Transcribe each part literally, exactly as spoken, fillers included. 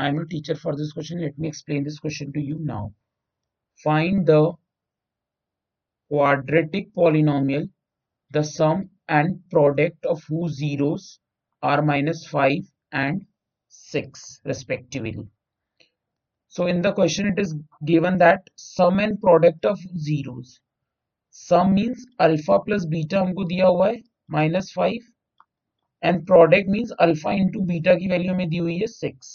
I am a teacher for this question. Let me explain this question to you now. Find the quadratic polynomial, the sum and product of whose zeros are minus five and six respectively. So in the question it is given that sum and product of zeros. Sum means alpha plus beta हमको दिया हुआ है minus five and product means alpha into beta की value में दी हुई है six.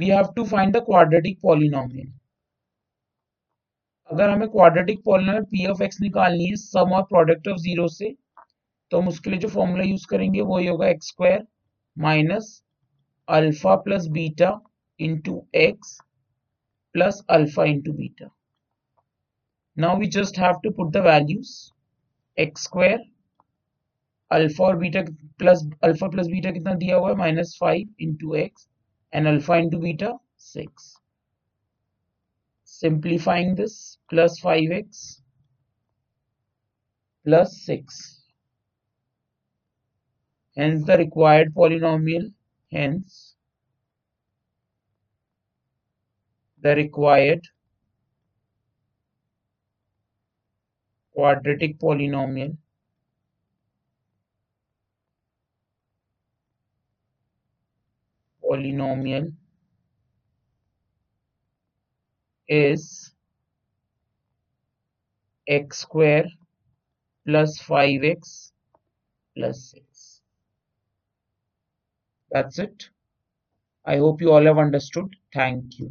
We have to find the quadratic polynomial. अगर हमें quadratic polynomial p of x निकालनी है sum और product of zero से, तो हम उसके लिए जो formula use करेंगे वो ये होगा x square minus alpha plus beta into x plus alpha into beta. Now we just have to put the values. X square alpha or beta plus alpha plus beta कितना दिया हुआ है minus five into x and alpha into beta six. Simplifying this, plus five x plus six. Hence the required polynomial. Hence the required quadratic polynomial polynomial is x square plus five x plus six. That's it. I hope you all have understood. Thank you.